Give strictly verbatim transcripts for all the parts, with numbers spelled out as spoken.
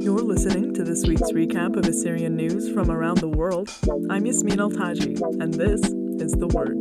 You're listening to this week's recap of Assyrian news from around the world. I'm Yasmin Al-Taji, and this is The Word.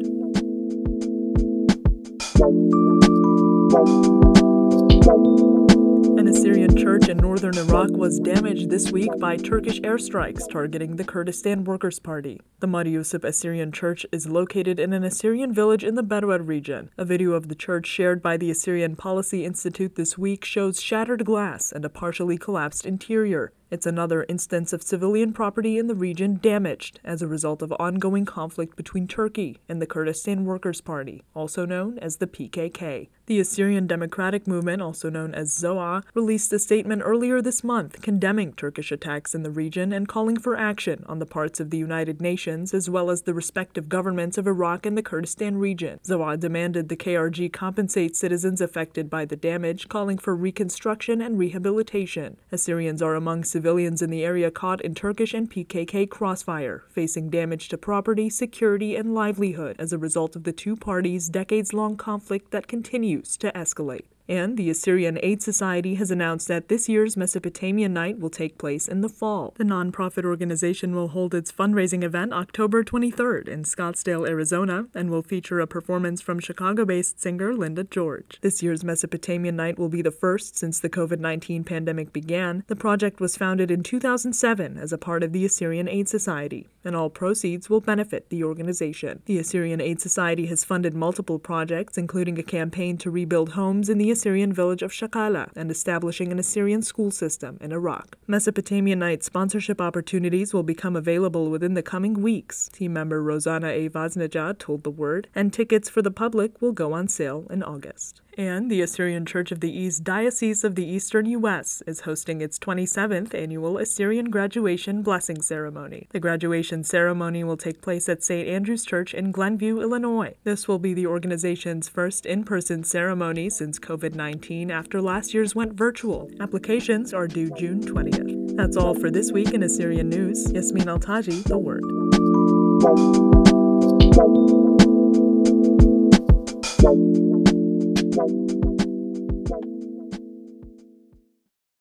An Assyrian church in northern Iraq was damaged this week by Turkish airstrikes targeting the Kurdistan Workers' Party. The Madi Assyrian Church is located in an Assyrian village in the Berwer region. A video of the church shared by the Assyrian Policy Institute this week shows shattered glass and a partially collapsed interior. It's another instance of civilian property in the region damaged as a result of ongoing conflict between Turkey and the Kurdistan Workers' Party, also known as the P K K. The Assyrian Democratic Movement, also known as Z O A, released a statement earlier this month condemning Turkish attacks in the region and calling for action on the parts of the United Nations as well as the respective governments of Iraq and the Kurdistan region. Z O A demanded the K R G compensate citizens affected by the damage, calling for reconstruction and rehabilitation. Assyrians are among civilians in the area caught in Turkish and P K K crossfire, facing damage to property, security, and livelihood as a result of the two parties' decades-long conflict that continues to escalate. And the Assyrian Aid Society has announced that this year's Mesopotamian Night will take place in the fall. The nonprofit organization will hold its fundraising event October twenty-third in Scottsdale, Arizona, and will feature a performance from Chicago-based singer Linda George. This year's Mesopotamian Night will be the first since the covid nineteen pandemic began. The project was founded in two thousand seven as a part of the Assyrian Aid Society, and all proceeds will benefit the organization. The Assyrian Aid Society has funded multiple projects, including a campaign to rebuild homes in the Assyrian village of Shakala and establishing an Assyrian school system in Iraq. Mesopotamian Night sponsorship opportunities will become available within the coming weeks, team member Rosanna A. Vaznajad told The Word, and tickets for the public will go on sale in August. And the Assyrian Church of the East Diocese of the Eastern U S is hosting its twenty-seventh annual Assyrian Graduation Blessing Ceremony. The graduation ceremony will take place at Saint Andrew's Church in Glenview, Illinois. This will be the organization's first in-person ceremony since covid nineteen after last year's went virtual. Applications are due June twentieth. That's all for this week in Assyrian news. Yasmin Al-Taji, The Word.